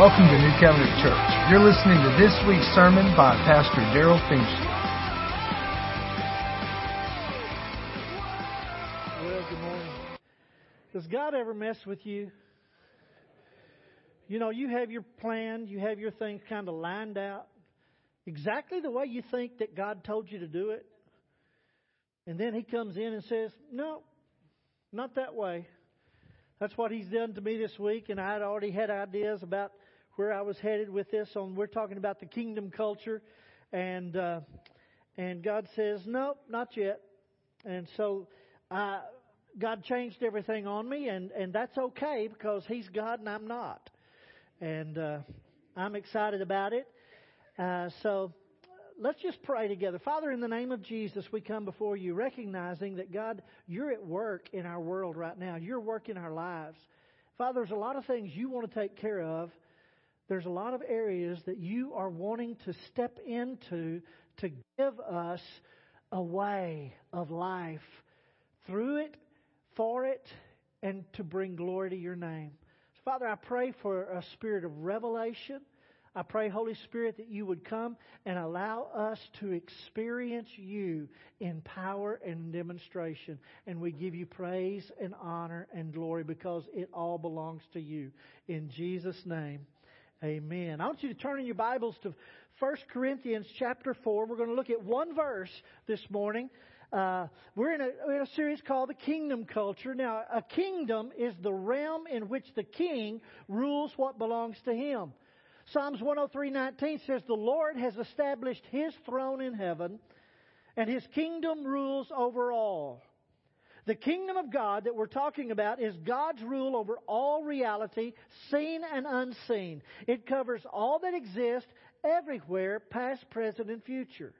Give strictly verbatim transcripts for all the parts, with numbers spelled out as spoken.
Welcome to New Covenant Church. You're listening to this week's sermon by Pastor Daryl Fincher. Well, good morning. Does God ever mess with you? You know, you have your plan, you have your things kind of lined out exactly the way you think that God told you to do it. And then He comes in and says, no, not that way. That's what He's done to me this week, and I had already had ideas about where I was headed with this. On we're talking about the kingdom culture, and uh, and God says, nope, not yet. And so uh, God changed everything on me, and, and that's okay because He's God and I'm not. And uh, I'm excited about it. Uh, so let's just pray together. Father, in the name of Jesus, we come before You recognizing that, God, You're at work in our world right now. You're working our lives. Father, there's a lot of things You want to take care of. There's a lot of areas that You are wanting to step into to give us a way of life through it, for it, and to bring glory to Your name. So, Father, I pray for a spirit of revelation. I pray, Holy Spirit, that You would come and allow us to experience You in power and demonstration. And we give You praise and honor and glory because it all belongs to You. In Jesus' name, amen. I want you to turn in your Bibles to First Corinthians chapter four. We're going to look at one verse this morning. Uh, we're in a, we're in a series called The Kingdom Culture. Now, a kingdom is the realm in which the king rules what belongs to him. Psalms one oh three nineteen says, the Lord has established His throne in heaven, and His kingdom rules over all. The kingdom of God that we're talking about is God's rule over all reality, seen and unseen. It covers all that exists everywhere, past, present, and future.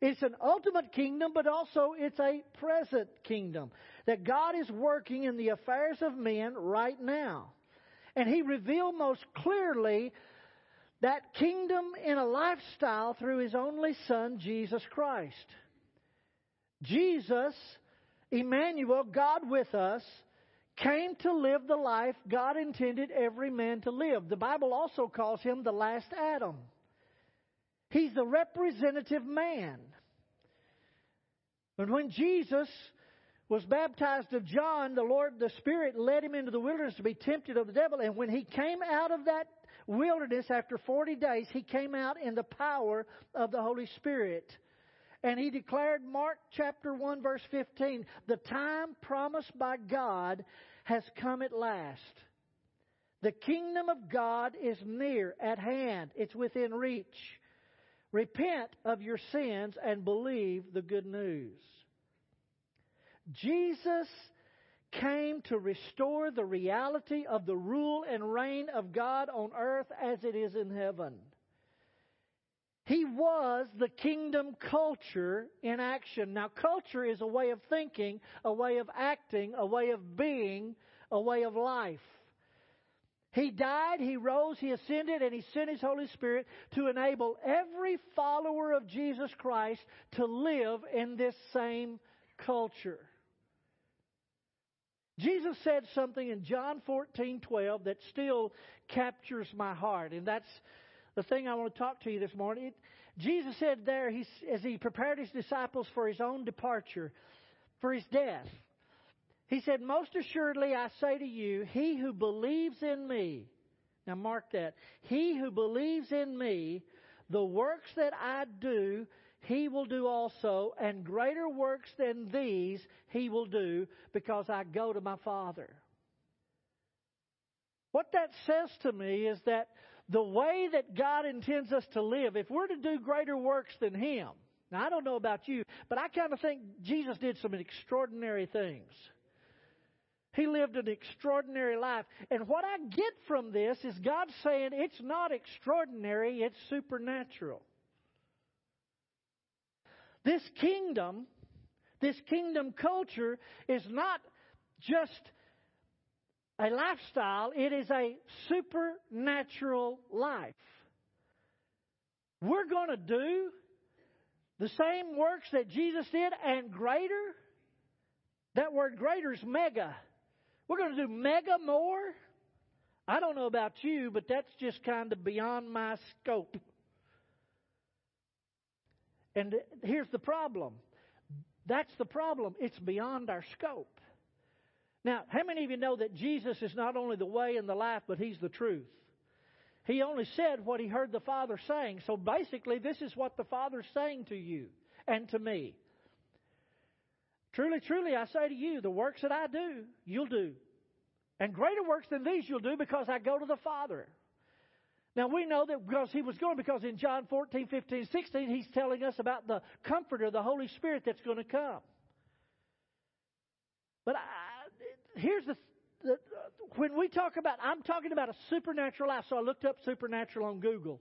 It's an ultimate kingdom, but also it's a present kingdom, that God is working in the affairs of men right now. And He revealed most clearly that kingdom in a lifestyle through His only Son, Jesus Christ. Jesus, Emmanuel, God with us, came to live the life God intended every man to live. The Bible also calls Him the last Adam. He's the representative man. And when Jesus was baptized of John, the Lord, the Spirit led Him into the wilderness to be tempted of the devil. And when He came out of that wilderness after forty days, He came out in the power of the Holy Spirit. And He declared, Mark chapter one, verse fifteen, the time promised by God has come at last. The kingdom of God is near at hand. It's within reach. Repent of your sins and believe the good news. Jesus came to restore the reality of the rule and reign of God on earth as it is in heaven. He was the kingdom culture in action. Now, culture is a way of thinking, a way of acting, a way of being, a way of life. He died, He rose, He ascended, and He sent His Holy Spirit to enable every follower of Jesus Christ to live in this same culture. Jesus said something in John fourteen twelve that still captures my heart. And that's the thing I want to talk to you this morning. It, Jesus said there, he, as He prepared His disciples for His own departure, for His death, He said, most assuredly I say to you, he who believes in Me, now mark that, he who believes in Me, the works that I do, he will do also, and greater works than these he will do, because I go to My Father. What that says to me is that the way that God intends us to live, if we're to do greater works than Him, now I don't know about you, but I kind of think Jesus did some extraordinary things. He lived an extraordinary life. And what I get from this is God saying it's not extraordinary, it's supernatural. This kingdom, this kingdom culture is not just a lifestyle. It is a supernatural life. We're going to do the same works that Jesus did and greater. That word greater is mega. We're going to do mega more I don't know about you, but that's just kind of beyond my scope. And here's the problem. That's the problem. It's beyond our scope. Now, how many of you know that Jesus is not only the way and the life, but He's the truth? He only said what He heard the Father saying. So basically, this is what the Father's saying to you and to me. Truly, truly, I say to you, the works that I do, you'll do. And greater works than these you'll do, because I go to the Father. Now, we know that because He was going, because in John fourteen, fifteen, sixteen, He's telling us about the Comforter, the Holy Spirit that's going to come. But I, here's the, the, when we talk about, I'm talking about a supernatural life. So I looked up supernatural on Google.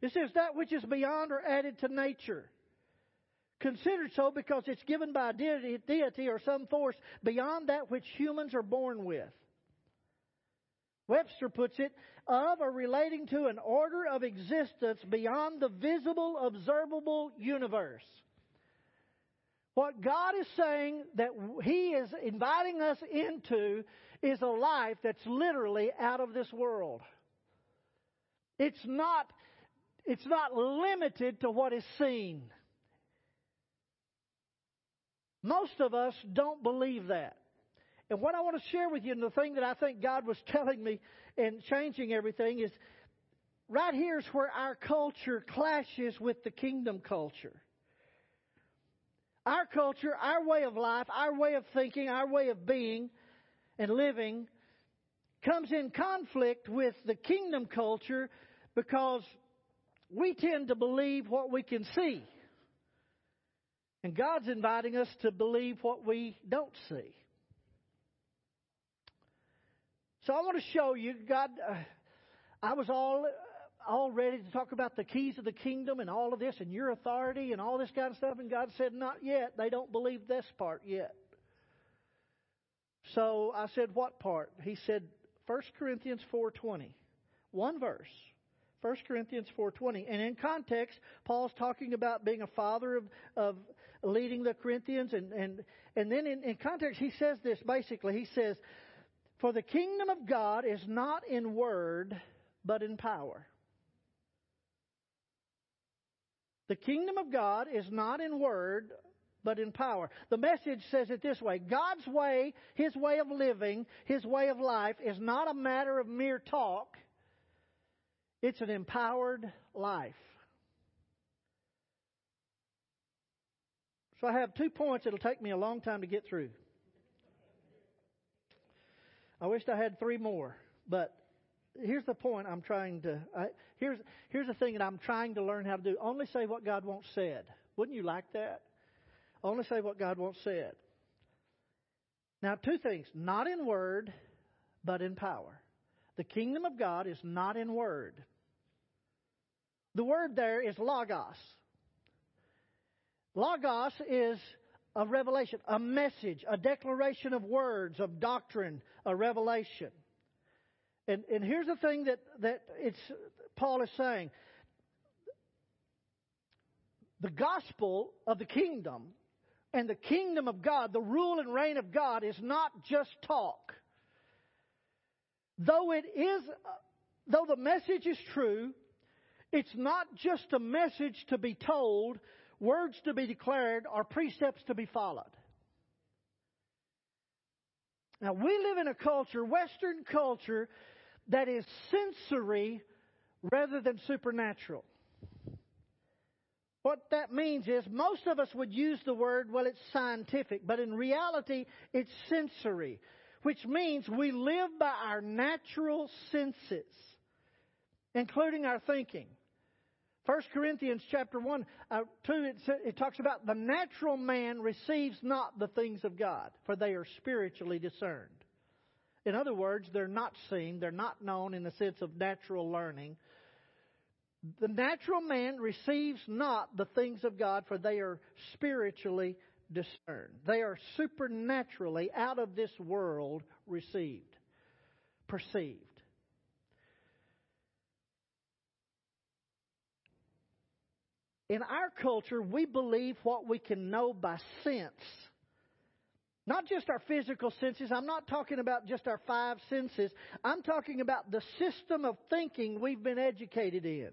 It says that which is beyond or added to nature. Considered so because it's given by a deity, deity or some force beyond that which humans are born with. Webster puts it, of or relating to an order of existence beyond the visible, observable universe. What God is saying that He is inviting us into is a life that's literally out of this world. It's not, it's not limited to what is seen. Most of us don't believe that. And what I want to share with you, and the thing that I think God was telling me and changing everything, is right here is where our culture clashes with the kingdom culture. Our culture, our way of life, our way of thinking, our way of being and living comes in conflict with the kingdom culture, because we tend to believe what we can see. And God's inviting us to believe what we don't see. So I want to show you, God, uh, I was all, all ready to talk about the keys of the kingdom and all of this and your authority and all this kind of stuff. And God said, not yet. They don't believe this part yet. So I said, what part? He said, First Corinthians four twenty. One verse. First Corinthians four twenty. And in context, Paul's talking about being a father of, of leading the Corinthians. And, and, and then in, in context, he says this basically. He says, for the kingdom of God is not in word, but in power. The kingdom of God is not in word, but in power. The Message says it this way. God's way, His way of living, His way of life is not a matter of mere talk. It's an empowered life. So I have two points. It'll take me a long time to get through. I wished I had three more, but here's the point I'm trying to, I, here's, here's the thing that I'm trying to learn how to do. Only say what God wants said. Wouldn't you like that? Only say what God wants said. Now, two things, not in word, but in power. The kingdom of God is not in word. The word there is logos. Logos is a revelation, a message, a declaration of words, of doctrine, a revelation. And and here's the thing that, that it's Paul is saying. The gospel of the kingdom and the kingdom of God, the rule and reign of God, is not just talk. Though it is, though the message is true, it's not just a message to be told, words to be declared, or precepts to be followed. Now, we live in a culture, Western culture, that is sensory rather than supernatural. What that means is most of us would use the word, well, it's scientific, but in reality, it's sensory, which means we live by our natural senses, including our thinking. First Corinthians chapter one, two, it, it talks about the natural man receives not the things of God, for they are spiritually discerned. In other words, they're not seen, they're not known in the sense of natural learning. The natural man receives not the things of God, for they are spiritually discerned. They are supernaturally out of this world received, perceived. In our culture, we believe what we can know by sense Not just our physical senses. I'm not talking about just our five senses. I'm talking about the system of thinking we've been educated in.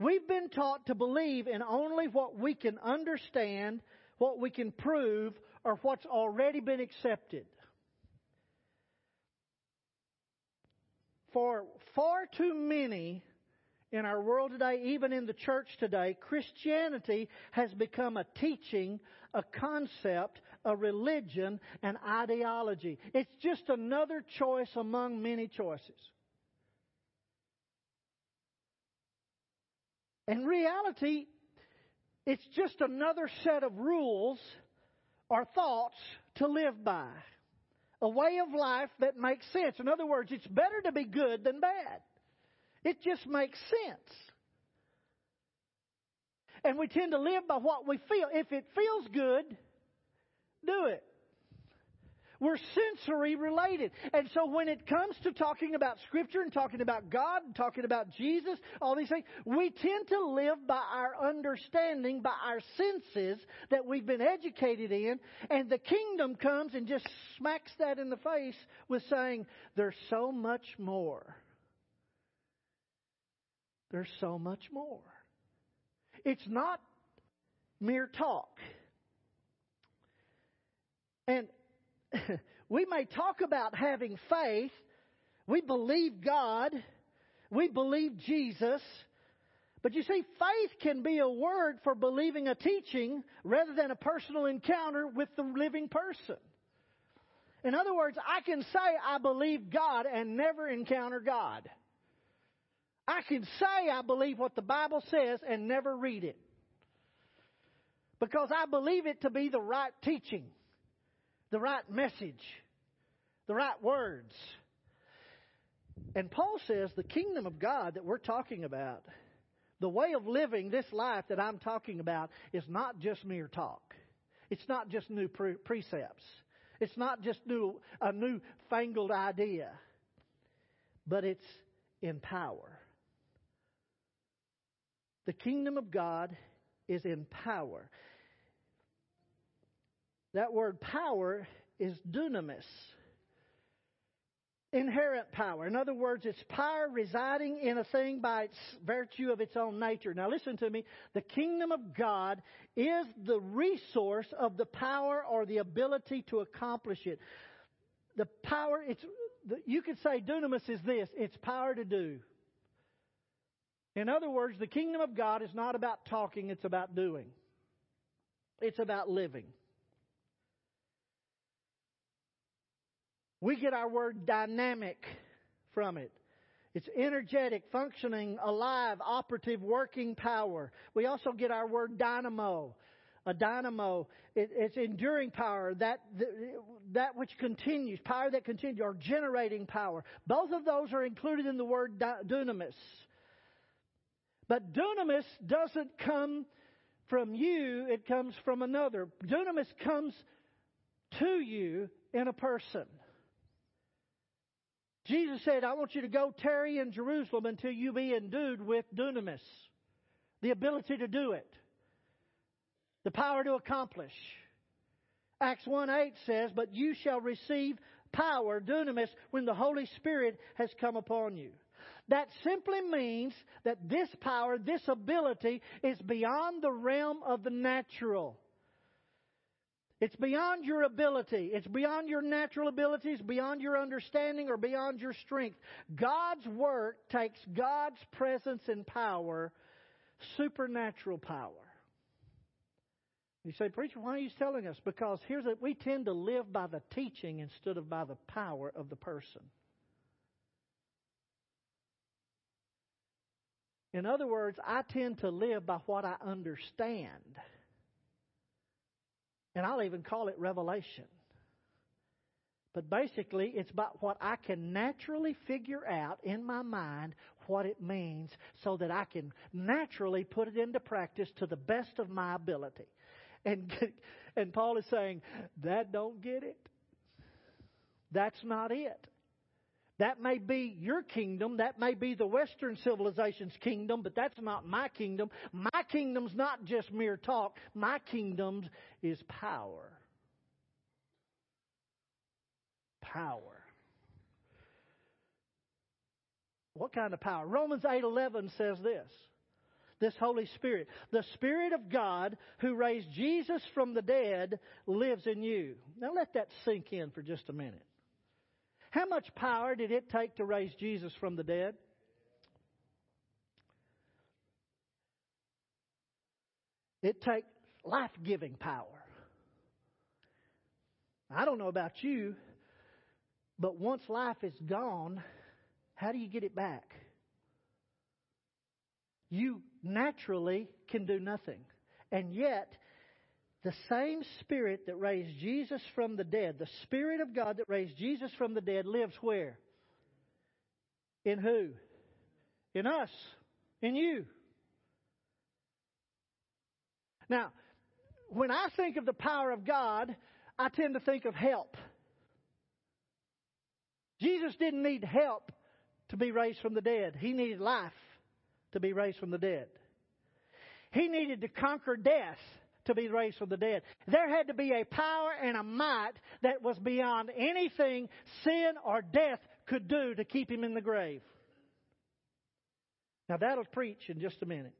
We've been taught to believe in only what we can understand, what we can prove, or what's already been accepted. For far too many in our world today, even in the church today, Christianity has become a teaching, a concept, a religion, an ideology. It's just another choice among many choices. In reality, it's just another set of rules or thoughts to live by. A way of life that makes sense. In other words, it's better to be good than bad. It just makes sense. And we tend to live by what we feel. If it feels good, do it. We're sensory related. And so when it comes to talking about Scripture and talking about God and talking about Jesus, all these things, we tend to live by our understanding, by our senses that we've been educated in. And the kingdom comes and just smacks that in the face with saying, there's so much more. There's so much more. It's not mere talk. And we may talk about having faith. We believe God. We believe Jesus. But you see, faith can be a word for believing a teaching rather than a personal encounter with the living person. In other words, I can say I believe God and never encounter God. I can say I believe what the Bible says and never read it. Because I believe it to be the right teaching, the right message, the right words. And Paul says the kingdom of God that we're talking about, the way of living this life that I'm talking about, is not just mere talk. It's not just new pre- precepts. It's not just new, a new fangled idea. But it's in power. The kingdom of God is in power. That word power is dunamis. Inherent power. In other words, it's power residing in a thing by its virtue of its own nature. Now listen to me. The kingdom of God is the resource of the power or the ability to accomplish it. The power, it's, you could say dunamis is this. It's power to do. In other words, the kingdom of God is not about talking, it's about doing. It's about living. We get our word dynamic from it. It's energetic, functioning, alive, operative, working power. We also get our word dynamo. A dynamo, it, it's enduring power, that that which continues, power that continues, or generating power. Both of those are included in the word dunamis. But dunamis doesn't come from you, it comes from another. Dunamis comes to you in a person. Jesus said, I want you to go tarry in Jerusalem until you be endued with dunamis, the ability to do it, the power to accomplish. Acts one eight says, but you shall receive power, dunamis, when the Holy Spirit has come upon you. That simply means that this power, this ability, is beyond the realm of the natural. It's beyond your ability. It's beyond your natural abilities, beyond your understanding, or beyond your strength. God's work takes God's presence and power, supernatural power. You say, preacher, why are you telling us? Because here's that we tend to live by the teaching instead of by the power of the person. In other words, I tend to live by what I understand. And I'll even call it revelation. But basically, it's about what I can naturally figure out in my mind what it means so that I can naturally put it into practice to the best of my ability. And, and Paul is saying, that don't get it. That's not it. That may be your kingdom. That may be the Western civilization's kingdom, but that's not my kingdom. My kingdom's not just mere talk. My kingdom is power. power. What kind of power? Romans eight eleven says this. This Holy Spirit, the Spirit of God who raised Jesus from the dead, lives in you. Now let that sink in for just a minute. How much power did it take to raise Jesus from the dead? It takes life-giving power. I don't know about you, but once life is gone, how do you get it back? You naturally can do nothing. And yet, the same Spirit that raised Jesus from the dead, the Spirit of God that raised Jesus from the dead, lives where? In who? In us. In you. Now, when I think of the power of God, I tend to think of help. Jesus didn't need help to be raised from the dead. He needed life to be raised from the dead. He needed to conquer death to be raised from the dead. There had to be a power and a might that was beyond anything sin or death could do to keep him in the grave. Now that'll preach in just a minute.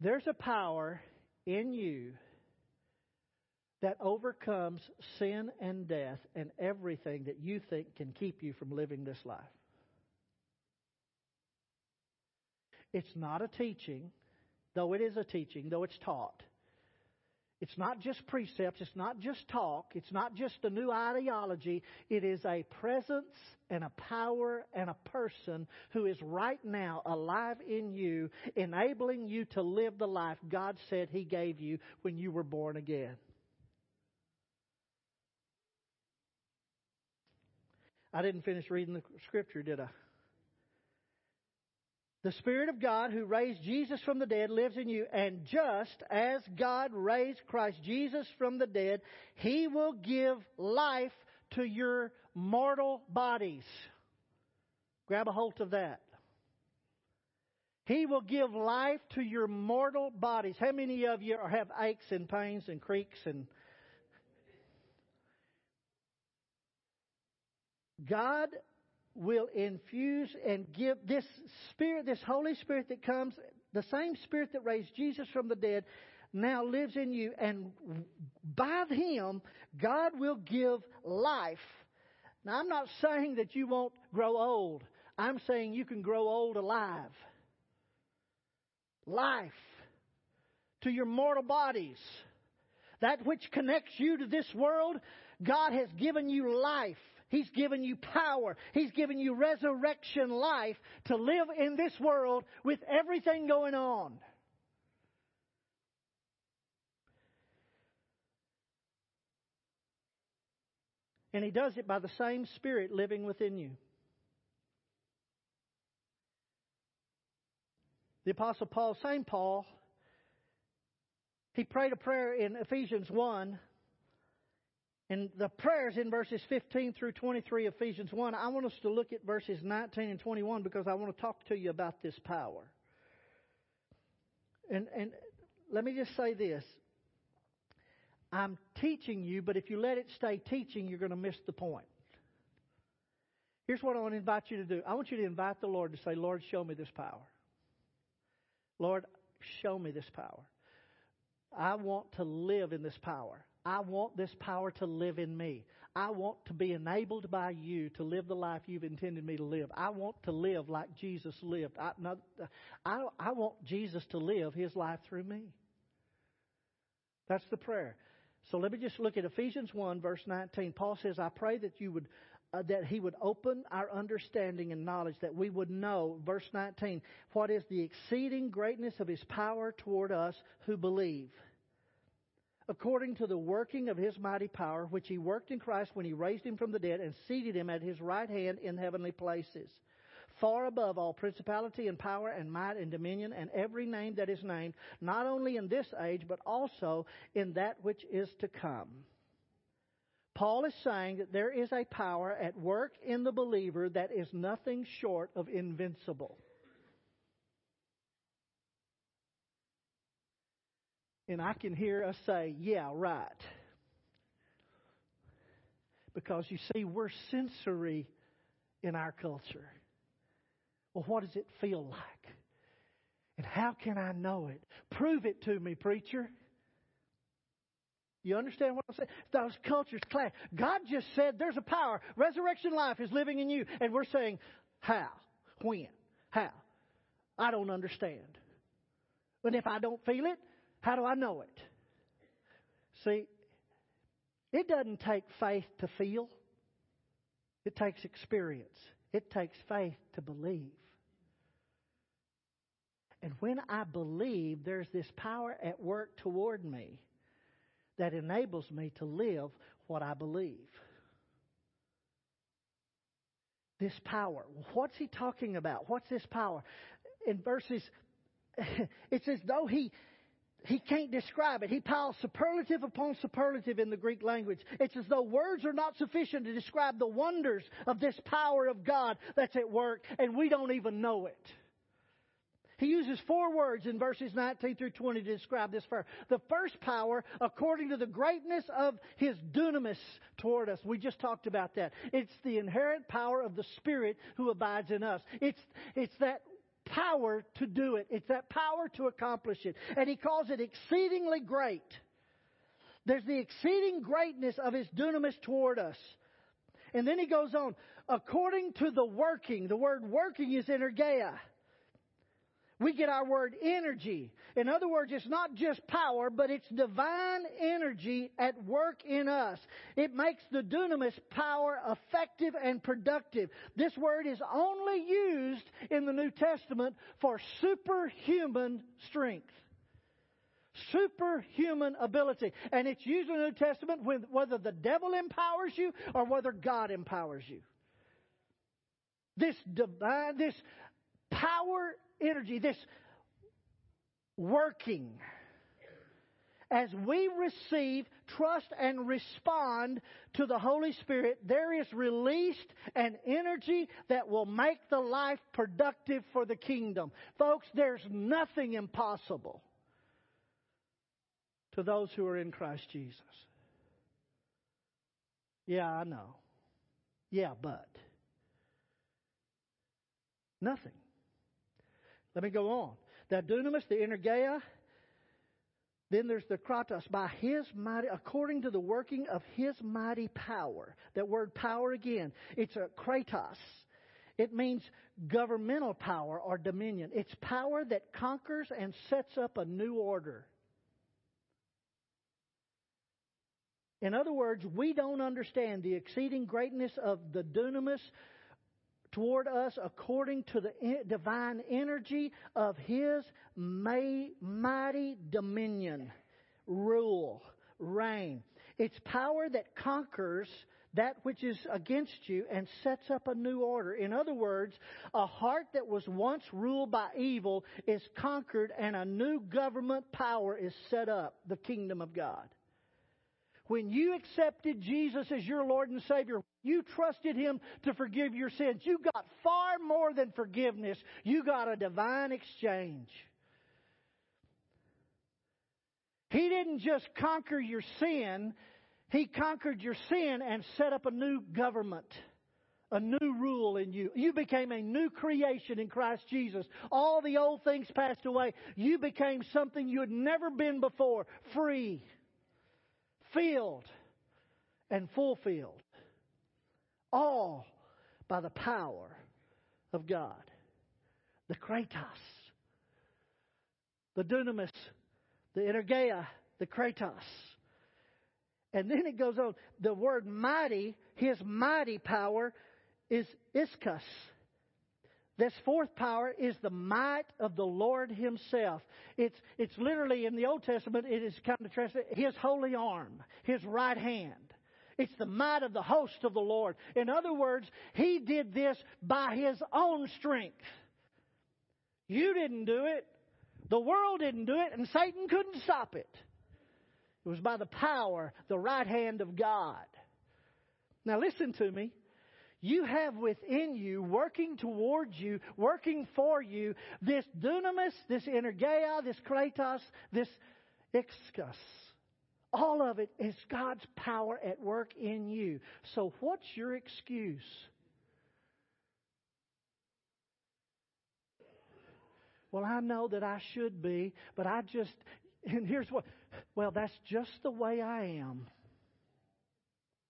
There's a power in you that overcomes sin and death and everything that you think can keep you from living this life. It's not a teaching, though it is a teaching, though it's taught. It's not just precepts. It's not just talk. It's not just a new ideology. It is a presence and a power and a person who is right now alive in you, enabling you to live the life God said He gave you when you were born again. I didn't finish reading the scripture, did I? The Spirit of God who raised Jesus from the dead lives in you, and just as God raised Christ Jesus from the dead, He will give life to your mortal bodies. Grab a hold of that. He will give life to your mortal bodies. How many of you have aches and pains and creaks? And God will infuse and give this Spirit, this Holy Spirit that comes, the same Spirit that raised Jesus from the dead, now lives in you. And by Him, God will give life. Now, I'm not saying that you won't grow old. I'm saying you can grow old alive. Life to your mortal bodies. That which connects you to this world, God has given you life. He's given you power. He's given you resurrection life to live in this world with everything going on. And He does it by the same Spirit living within you. The Apostle Paul, same Paul, he prayed a prayer in Ephesians one. And the prayers in verses fifteen through twenty-three of Ephesians one, I want us to look at verses nineteen and twenty-one because I want to talk to you about this power. And and let me just say this. I'm teaching you, but if you let it stay teaching, you're going to miss the point. Here's what I want to invite you to do. I want you to invite the Lord to say, Lord, show me this power. Lord, show me this power. I want to live in this power. I want this power to live in me. I want to be enabled by you to live the life you've intended me to live. I want to live like Jesus lived. I, not, I, I want Jesus to live His life through me. That's the prayer. So let me just look at Ephesians one, verse nineteen. Paul says, I pray that you would, uh, that He would open our understanding and knowledge, that we would know, verse nineteen, what is the exceeding greatness of His power toward us who believe. According to the working of His mighty power, which He worked in Christ when He raised Him from the dead and seated Him at His right hand in heavenly places, far above all principality and power and might and dominion and every name that is named, not only in this age, but also in that which is to come. Paul is saying that there is a power at work in the believer that is nothing short of invincible. And I can hear us say, yeah, right. Because you see, we're sensory in our culture. Well, what does it feel like? And how can I know it? Prove it to me, preacher. You understand what I'm saying? Those cultures clash. God just said there's a power. Resurrection life is living in you. And we're saying, how? When? How? I don't understand. And if I don't feel it, how do I know it? See, it doesn't take faith to feel. It takes experience. It takes faith to believe. And when I believe, there's this power at work toward me that enables me to live what I believe. This power. What's he talking about? What's this power? In verses, it's as though he he can't describe it. He piles superlative upon superlative in the Greek language. It's as though words are not sufficient to describe the wonders of this power of God that's at work, and we don't even know it. He uses four words in verses nineteen through twenty to describe this power. The first power, according to the greatness of his dunamis toward us. We just talked about that. It's the inherent power of the Spirit who abides in us. It's, it's that power to do it. It's that power to accomplish it. And he calls it exceedingly great. There's the exceeding greatness of his dunamis toward us. And then he goes on, according to the working. The word working is energeia. We get our word energy. In other words, it's not just power, but it's divine energy at work in us. It makes the dunamis power effective and productive. This word is only used in the New Testament for superhuman strength. Superhuman ability. And it's used in the New Testament when, whether the devil empowers you or whether God empowers you. This divine, this power energy, this working, as we receive, trust, and respond to the Holy Spirit, there is released an energy that will make the life productive for the kingdom. Folks, there's nothing impossible to those who are in Christ Jesus. Yeah, I know. Yeah, but nothing. Let me go on. The dunamis, the energeia. Then there's the kratos. By his mighty, according to the working of his mighty power. That word power again. It's a kratos. It means governmental power or dominion. It's power that conquers and sets up a new order. In other words, we don't understand the exceeding greatness of the dunamis toward us according to the divine energy of his mighty dominion, rule, reign. It's power that conquers that which is against you and sets up a new order. In other words, a heart that was once ruled by evil is conquered and a new government power is set up, the kingdom of God. When you accepted Jesus as your Lord and Savior, you trusted Him to forgive your sins. You got far more than forgiveness. You got a divine exchange. He didn't just conquer your sin. He conquered your sin and set up a new government, a new rule in you. You became a new creation in Christ Jesus. All the old things passed away. You became something you had never been before, free. Filled and fulfilled, all by the power of God, the kratos, the dunamis, the energeia, the kratos. And then it goes on, the word mighty, his mighty power is ischus. This fourth power is the might of the Lord himself. It's, it's literally in the Old Testament, it is kind of translated, his holy arm, his right hand. It's the might of the host of the Lord. In other words, he did this by his own strength. You didn't do it. The world didn't do it, and Satan couldn't stop it. It was by the power, the right hand of God. Now listen to me. You have within you, working towards you, working for you, this dunamis, this energeia, this kratos, this ischus. All of it is God's power at work in you. So what's your excuse? Well, I know that I should be, but I just, and here's what, well, that's just the way I am.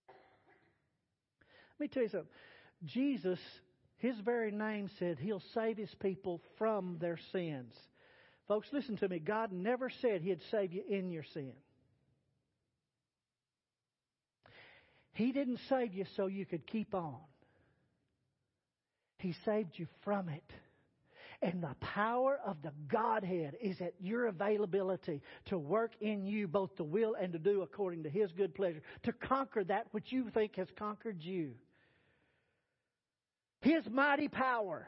Let me tell you something. Jesus, His very name said He'll save His people from their sins. Folks, listen to me. God never said He'd save you in your sin. He didn't save you so you could keep on. He saved you from it. And the power of the Godhead is at your availability to work in you both to will and to do according to His good pleasure, to conquer that which you think has conquered you. His mighty power.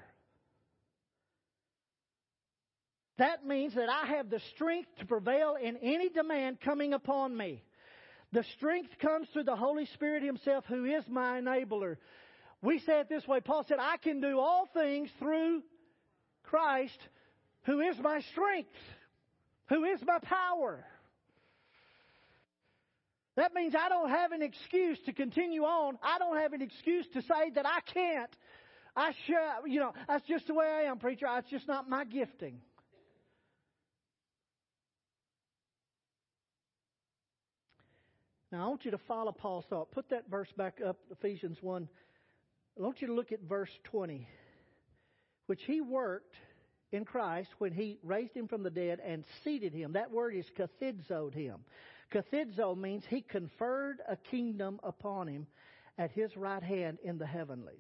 That means that I have the strength to prevail in any demand coming upon me. The strength comes through the Holy Spirit Himself, who is my enabler. We say it this way. Paul said, I can do all things through Christ, who is my strength, who is my power. That means I don't have an excuse to continue on. I don't have an excuse to say that I can't. I should, you know, that's just the way I am, preacher. It's just not my gifting. Now, I want you to follow Paul's thought. Put that verse back up, Ephesians one. I want you to look at verse twenty. Which He worked in Christ when He raised Him from the dead and seated Him. That word is kathidzō'd Him. Kathidzo means He conferred a kingdom upon Him at His right hand in the heavenlies.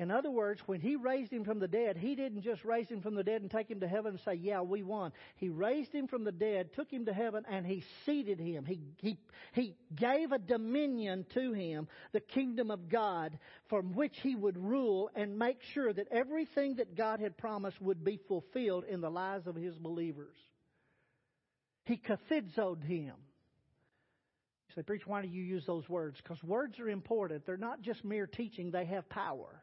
In other words, when He raised Him from the dead, He didn't just raise Him from the dead and take Him to heaven and say, yeah, we won. He raised Him from the dead, took Him to heaven, and He seated Him. He, he, he gave a dominion to Him, the kingdom of God, from which He would rule and make sure that everything that God had promised would be fulfilled in the lives of His believers. He kathidzō'd Him. You say, preach, why do you use those words? Because words are important. They're not just mere teaching. They have power.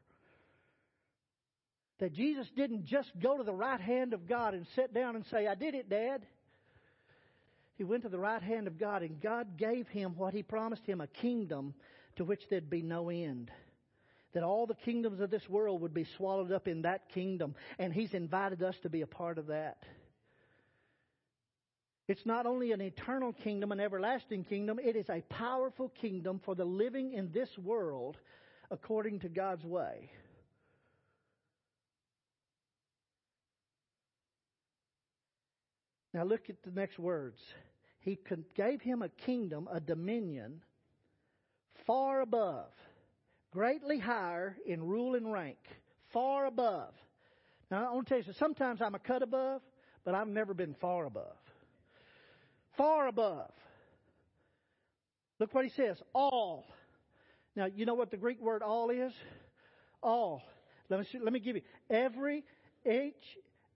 That Jesus didn't just go to the right hand of God and sit down and say, I did it, Dad. He went to the right hand of God, and God gave Him what He promised Him, a kingdom to which there'd be no end. That all the kingdoms of this world would be swallowed up in that kingdom. And He's invited us to be a part of that. It's not only an eternal kingdom, an everlasting kingdom. It is a powerful kingdom for the living in this world according to God's way. Now look at the next words. He gave Him a kingdom, a dominion, far above, greatly higher in rule and rank, far above. Now I want to tell you, sometimes I'm a cut above, but I've never been far above. Far above. Look what He says. All. Now, you know what the Greek word all is? All. Let me see, let me give you. Every, each,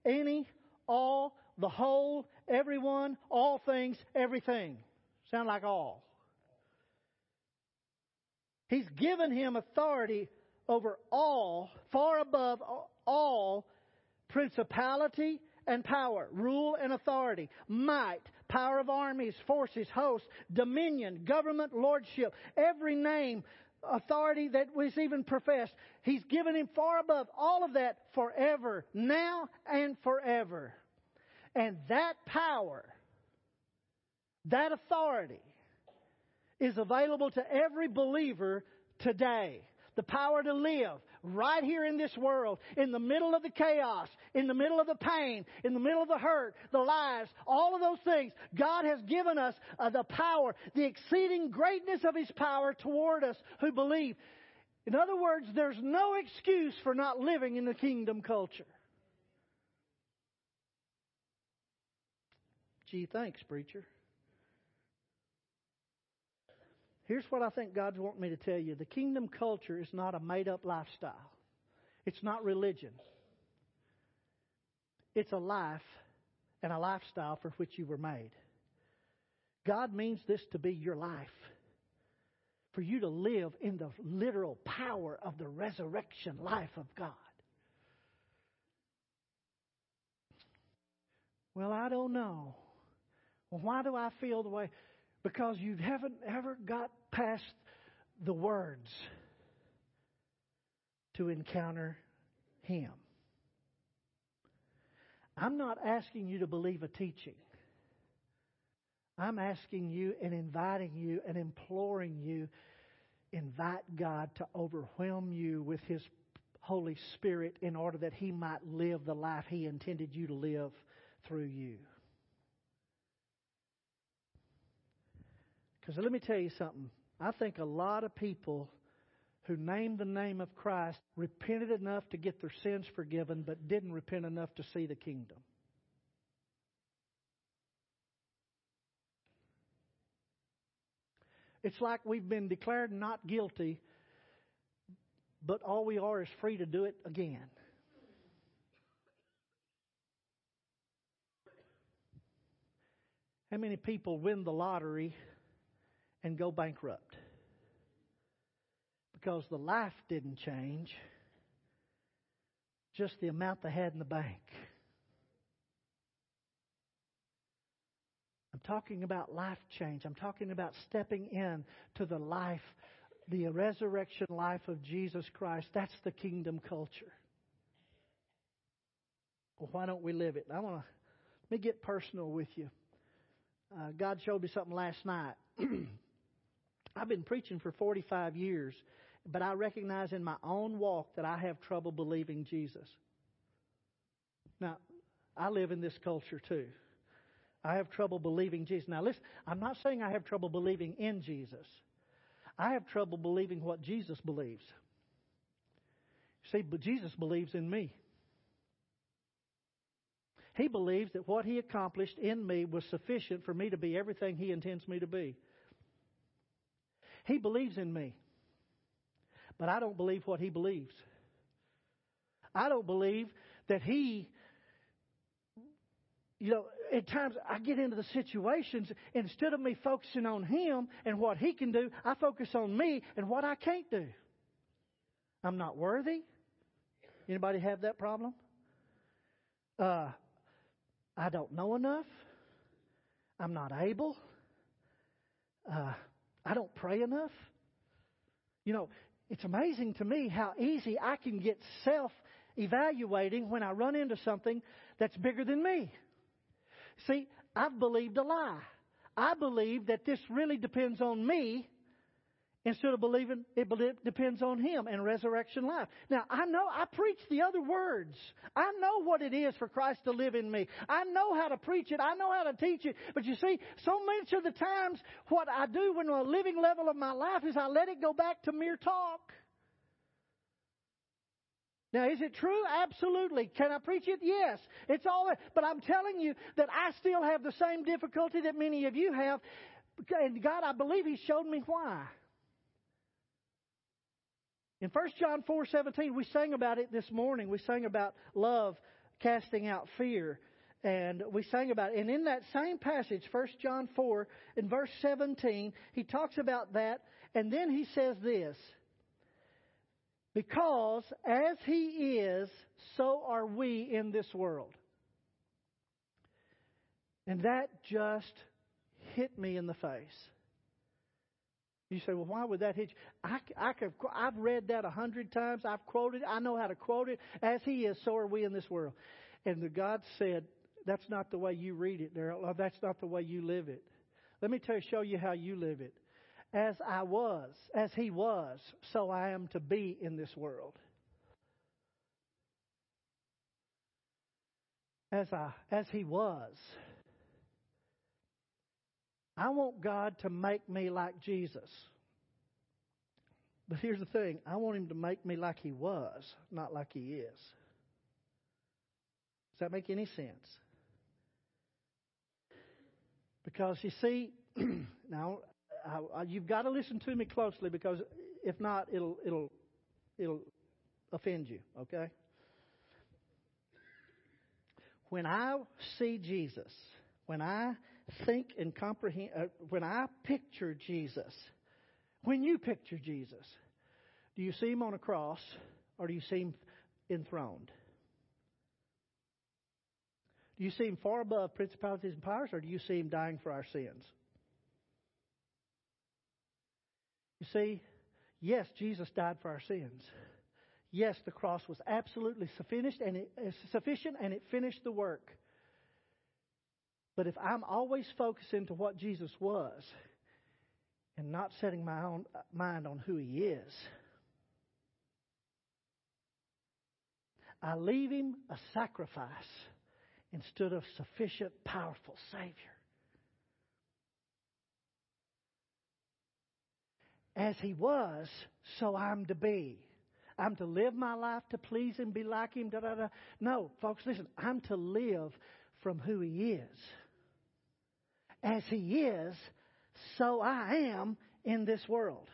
any, all, the whole, everyone, all things, everything. Sound like all. He's given Him authority over all, far above all principality and power, rule and authority, might, power of armies, forces, hosts, dominion, government, lordship, every name, authority that was even professed. He's given Him far above all of that forever, now and forever. And that power, that authority is available to every believer today. The power to live right here in this world, in the middle of the chaos, in the middle of the pain, in the middle of the hurt, the lies, all of those things. God has given us uh, the power, the exceeding greatness of His power toward us who believe. In other words, there's no excuse for not living in the kingdom culture. Gee, thanks, preacher. Here's what I think God's wanting me to tell you. The kingdom culture is not a made-up lifestyle. It's not religion. It's a life and a lifestyle for which you were made. God means this to be your life. For you to live in the literal power of the resurrection life of God. Well, I don't know. Well, why do I feel the way? Because you haven't ever got past the words to encounter Him. I'm not asking you to believe a teaching. I'm asking you and inviting you and imploring you, invite God to overwhelm you with His Holy Spirit in order that He might live the life He intended you to live through you. Because let me tell you something. I think a lot of people who named the name of Christ repented enough to get their sins forgiven, but didn't repent enough to see the kingdom. It's like we've been declared not guilty, but all we are is free to do it again. How many people win the lottery and go bankrupt? Because the life didn't change, just the amount they had in the bank. I'm talking about life change. I'm talking about stepping in to the life, the resurrection life of Jesus Christ. That's the kingdom culture. Well, why don't we live it? I want to let me get personal with you. Uh, God showed me something last night. I've been preaching for forty-five years, but I recognize in my own walk that I have trouble believing Jesus. Now, I live in this culture too. I have trouble believing Jesus. Now listen, I'm not saying I have trouble believing in Jesus. I have trouble believing what Jesus believes. See, but Jesus believes in me. He believes that what He accomplished in me was sufficient for me to be everything He intends me to be. He believes in me, but I don't believe what He believes. I don't believe that He, you know, at times I get into the situations, instead of me focusing on Him and what He can do, I focus on me and what I can't do. I'm not worthy. Anybody have that problem? Uh, I don't know enough. I'm not able. Uh, I don't pray enough. You know, it's amazing to me how easy I can get self-evaluating when I run into something that's bigger than me. See, I've believed a lie. I believe that this really depends on me instead of believing it depends on Him and resurrection life. Now, I know I preach the other words. I know what it is for Christ to live in me. I know how to preach it. I know how to teach it. But you see, so much of the times what I do when the living level of my life is I let it go back to mere talk. Now, is it true? Absolutely. Can I preach it? Yes. It's all that. But I'm telling you that I still have the same difficulty that many of you have. And God, I believe He showed me why. In First John four seventeen, we sang about it this morning. We sang about love casting out fear. And we sang about it. And in that same passage, First John four, in verse seventeen, he talks about that. And then he says this. Because as He is, so are we in this world. And that just hit me in the face. You say, well, why would that hit you? I, I could, I've read that a hundred times. I've quoted it. I know how to quote it. As He is, so are we in this world. And the God said, that's not the way you read it, Daryl. Or, that's not the way you live it. Let me tell you, show you how you live it. As I was, as He was, so I am to be in this world. As I, as He was. I want God to make me like Jesus. But here's the thing. I want Him to make me like He was, not like He is. Does that make any sense? Because you see, now... I, you've got to listen to me closely, because if not, it'll it'll it'll offend you. Okay. When I see Jesus, when I think and comprehend, uh, when I picture Jesus, when you picture Jesus, do you see Him on a cross or do you see Him enthroned? Do you see him far above principalities and powers, or do you see him dying for our sins? You see, yes, Jesus died for our sins. Yes, the cross was absolutely sufficient and it, sufficient and it finished the work. But if I'm always focusing to what Jesus was and not setting my own mind on who he is, I leave him a sacrifice instead of sufficient, powerful Savior. As he was, so I'm to be. I'm to live my life to please him, be like him, da da da. No, folks, listen, I'm to live from who he is. As he is, so I am in this world.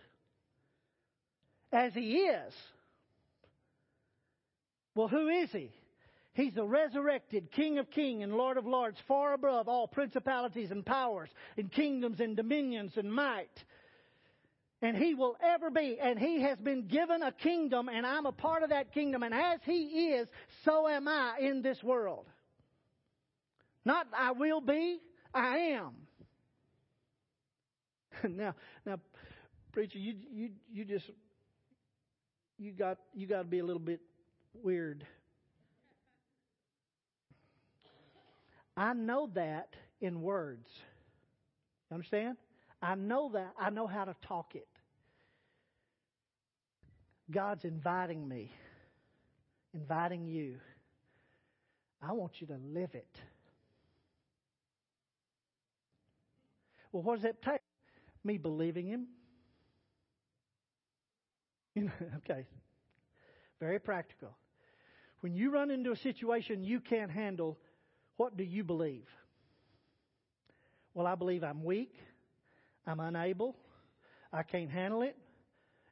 As he is. Well, who is he? He's the resurrected King of kings and Lord of lords, far above all principalities and powers and kingdoms and dominions and might. And he will ever be. And he has been given a kingdom, and I'm a part of that kingdom. And as he is, so am I in this world. Not I will be, I am. Now, now, preacher, you you you just you got you got to be a little bit weird. I know that in words. You understand? I know that. I know how to talk it. God's inviting me, inviting you. I want you to live it. Well, what does that take? Me believing him. You know, okay. Very practical. When you run into a situation you can't handle, what do you believe? Well, I believe I'm weak. I'm unable. I can't handle it.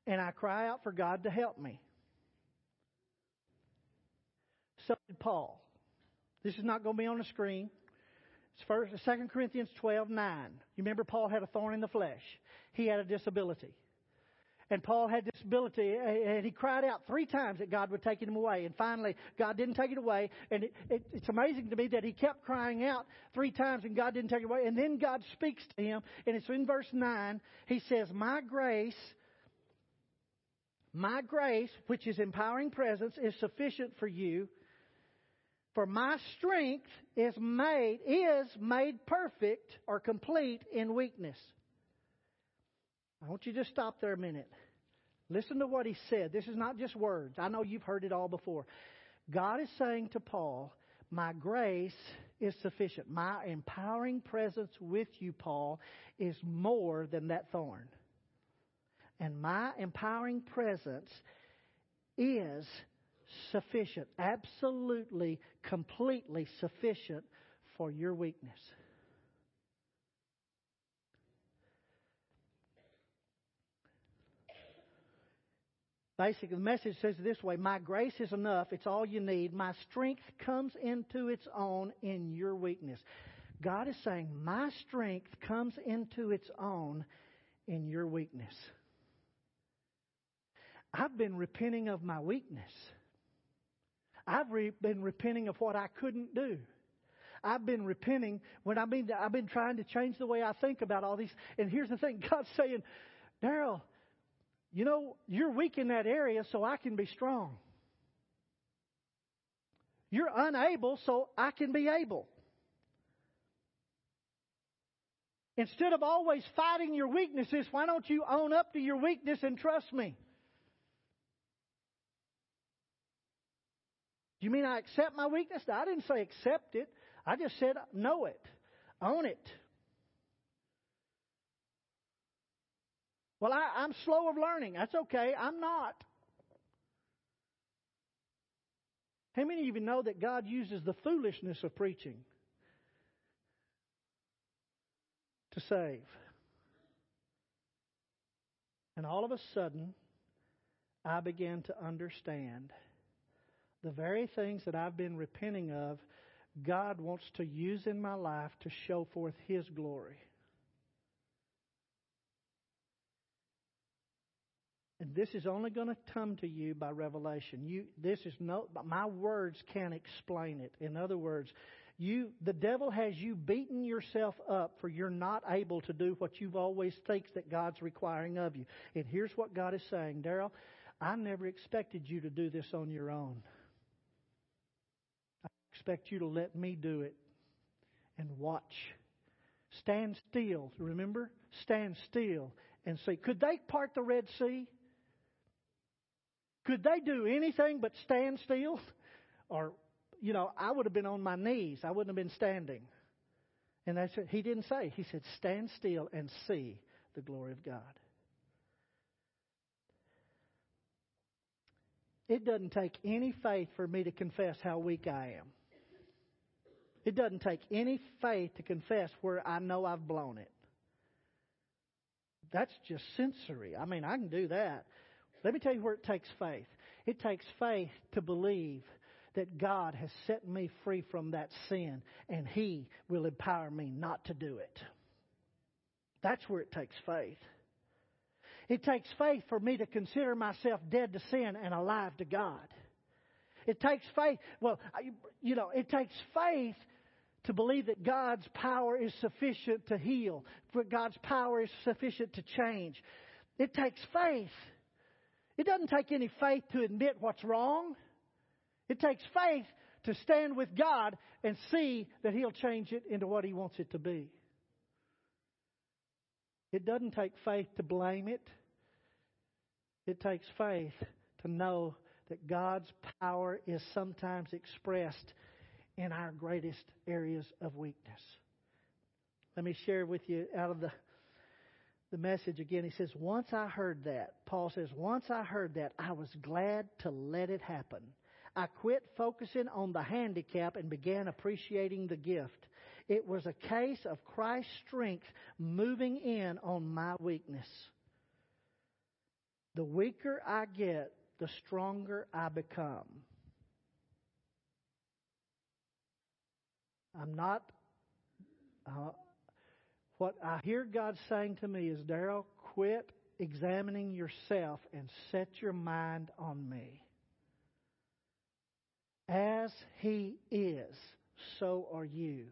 And I cry out for God to help me. So did Paul. This is not going to be on the screen. It's first, Second Corinthians twelve nine. You remember Paul had a thorn in the flesh. He had a disability. And Paul had disability, and he cried out three times that God would take him away. And finally, God didn't take it away. And it, it, it's amazing to me that he kept crying out three times, and God didn't take it away. And then God speaks to him, and it's in verse nine. He says, My grace, my grace, which is empowering presence, is sufficient for you. For my strength is made, is made perfect or complete in weakness. I want you to just stop there a minute. Listen to what he said. This is not just words. I know you've heard it all before. God is saying to Paul, my grace is sufficient. My empowering presence with you, Paul, is more than that thorn. And my empowering presence is sufficient, absolutely, completely sufficient for your weakness. Basically, the message says it this way: my grace is enough. It's all you need. My strength comes into its own in your weakness. God is saying, my strength comes into its own in your weakness. I've been repenting of my weakness. I've re- been repenting of what I couldn't do. I've been repenting when I mean I've been trying to change the way I think about all these. And here's the thing: God's saying, Daryl, you know, you're weak in that area, so I can be strong. You're unable, so I can be able. Instead of always fighting your weaknesses, why don't you own up to your weakness and trust me? You mean I accept my weakness? No, I didn't say accept it. I just said know it. Own it. Well, I, I'm slow of learning. That's okay. I'm not. How many of you even know that God uses the foolishness of preaching to save? And all of a sudden, I began to understand the very things that I've been repenting of, God wants to use in my life to show forth His glory. And this is only going to come to you by revelation. You, this is no, my words can't explain it. In other words, You, the devil has you beaten yourself up for you're not able to do what you've always thinks that God's requiring of you. And here's what God is saying, Daryl, I never expected you to do this on your own. I expect you to let me do it and watch. Stand still, remember? Stand still and see. Could they part the Red Sea? Could they do anything but stand still? Or, you know, I would have been on my knees. I wouldn't have been standing. And that's what he didn't say. He said, stand still and see the glory of God. It doesn't take any faith for me to confess how weak I am. It doesn't take any faith to confess where I know I've blown it. That's just sensory. I mean, I can do that. Let me tell you where it takes faith. It takes faith to believe that God has set me free from that sin and He will empower me not to do it. That's where it takes faith. It takes faith for me to consider myself dead to sin and alive to God. It takes faith. Well, you know, it takes faith to believe that God's power is sufficient to heal, that God's power is sufficient to change. It takes faith. It doesn't take any faith to admit what's wrong. It takes faith to stand with God and see that He'll change it into what He wants it to be. It doesn't take faith to blame it. It takes faith to know that God's power is sometimes expressed in our greatest areas of weakness. Let me share with you out of the, the message again. He says, once I heard that, Paul says, once I heard that, I was glad to let it happen. I quit focusing on the handicap and began appreciating the gift. It was a case of Christ's strength moving in on my weakness. The weaker I get, the stronger I become. I'm not... Uh, what I hear God saying to me is, Daryl, quit examining yourself and set your mind on me. As He is, so are you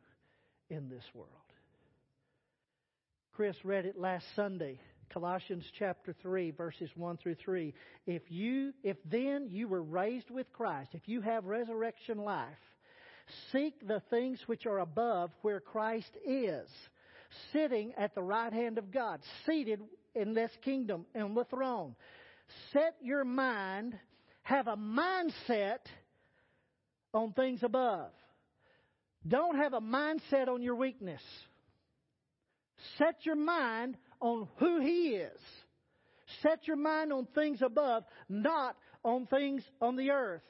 in this world. Chris read it last Sunday. Colossians chapter three, verses one through three. If you, if then you were raised with Christ, if you have resurrection life, seek the things which are above where Christ is, sitting at the right hand of God, seated in this kingdom and the throne. Set your mind, have a mindset on things above. Don't have a mindset on your weakness. Set your mind on who He is. Set your mind on things above, not on things on the earth.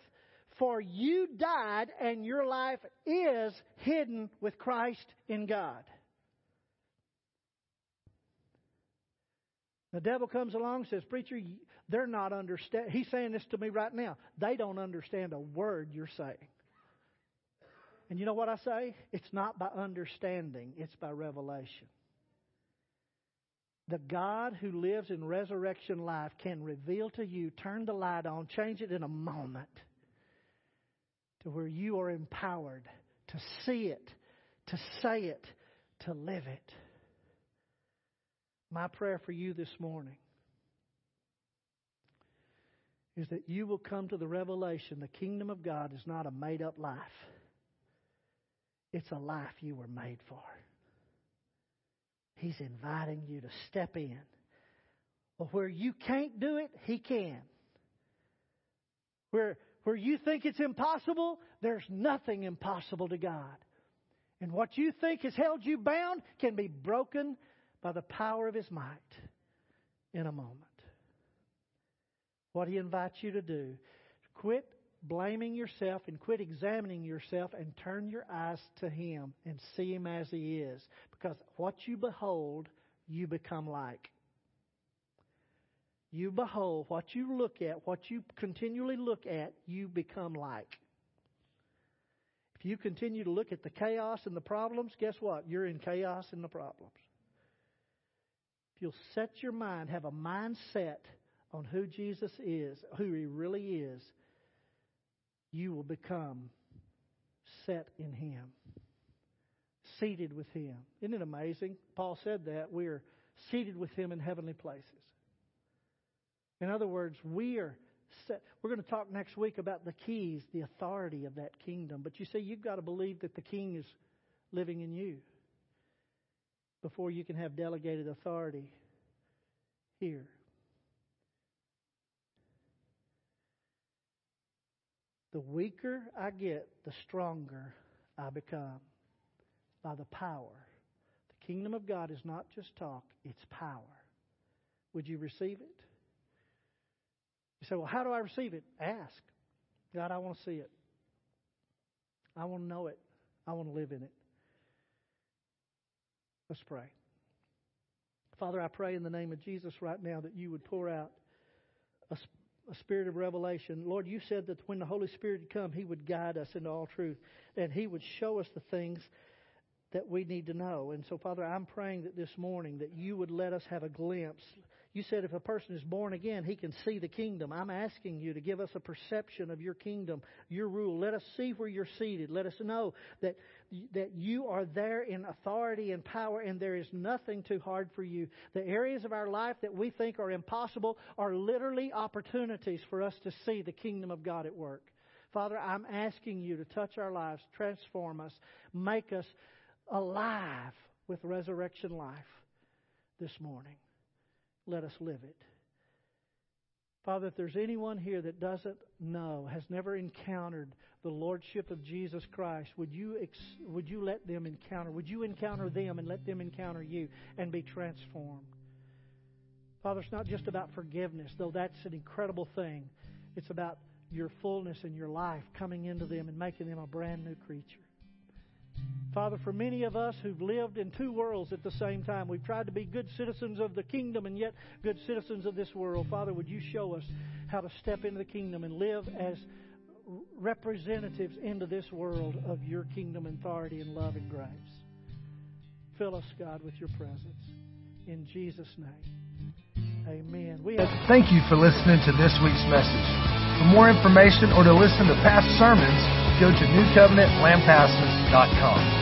For you died and your life is hidden with Christ in God. The devil comes along and says, preacher, they're not understand. He's saying this to me right now. They don't understand a word you're saying. And you know what I say? It's not by understanding. It's by revelation. The God who lives in resurrection life can reveal to you, turn the light on, change it in a moment to where you are empowered to see it, to say it, to live it. My prayer for you this morning is that you will come to the revelation the kingdom of God is not a made-up life. It's a life you were made for. He's inviting you to step in. Well, where you can't do it, He can. Where, where you think it's impossible, there's nothing impossible to God. And what you think has held you bound can be broken by the power of His might in a moment. What He invites you to do, quit blaming yourself and quit examining yourself and turn your eyes to Him and see Him as He is. Because what you behold, you become like. You behold, what you look at, what you continually look at, you become like. If you continue to look at the chaos and the problems, guess what? You're in chaos and the problems. If you'll set your mind, have a mindset on who Jesus is, who He really is, you will become set in Him. seated with him. Isn't it amazing? Paul said that we are seated with him in heavenly places. In other words, we are set. We're going to talk next week about the keys, the authority of that kingdom. But you see, you've got to believe that the king is living in you before you can have delegated authority here. The weaker I get, the stronger I become by the power. The kingdom of God is not just talk, it's power. Would you receive it? You say, well, how do I receive it? Ask. God, I want to see it. I want to know it. I want to live in it. Let's pray. Father, I pray in the name of Jesus right now that you would pour out a spirit. A spirit of revelation. Lord, you said that when the Holy Spirit had come, he would guide us into all truth, and he would show us the things that we need to know. And so, Father, I'm praying that this morning that you would let us have a glimpse. You said if a person is born again, he can see the kingdom. I'm asking you to give us a perception of your kingdom, your rule. Let us see where you're seated. Let us know that that you are there in authority and power, and there is nothing too hard for you. The areas of our life that we think are impossible are literally opportunities for us to see the kingdom of God at work. Father, I'm asking you to touch our lives, transform us, make us alive with resurrection life this morning. Let us live it. Father, if there's anyone here that doesn't know, has never encountered the Lordship of Jesus Christ, would you ex- would you let them encounter? Would you encounter them and let them encounter you and be transformed? Father, it's not just about forgiveness, though that's an incredible thing. It's about your fullness in your life coming into them and making them a brand new creature. Father, for many of us who've lived in two worlds at the same time, we've tried to be good citizens of the kingdom and yet good citizens of this world. Father, would you show us how to step into the kingdom and live as representatives into this world of your kingdom authority and love and grace. Fill us, God, with your presence. In Jesus' name, amen. We have- Thank you for listening to this week's message. For more information or to listen to past sermons, go to new covenant lamp pastors dot com.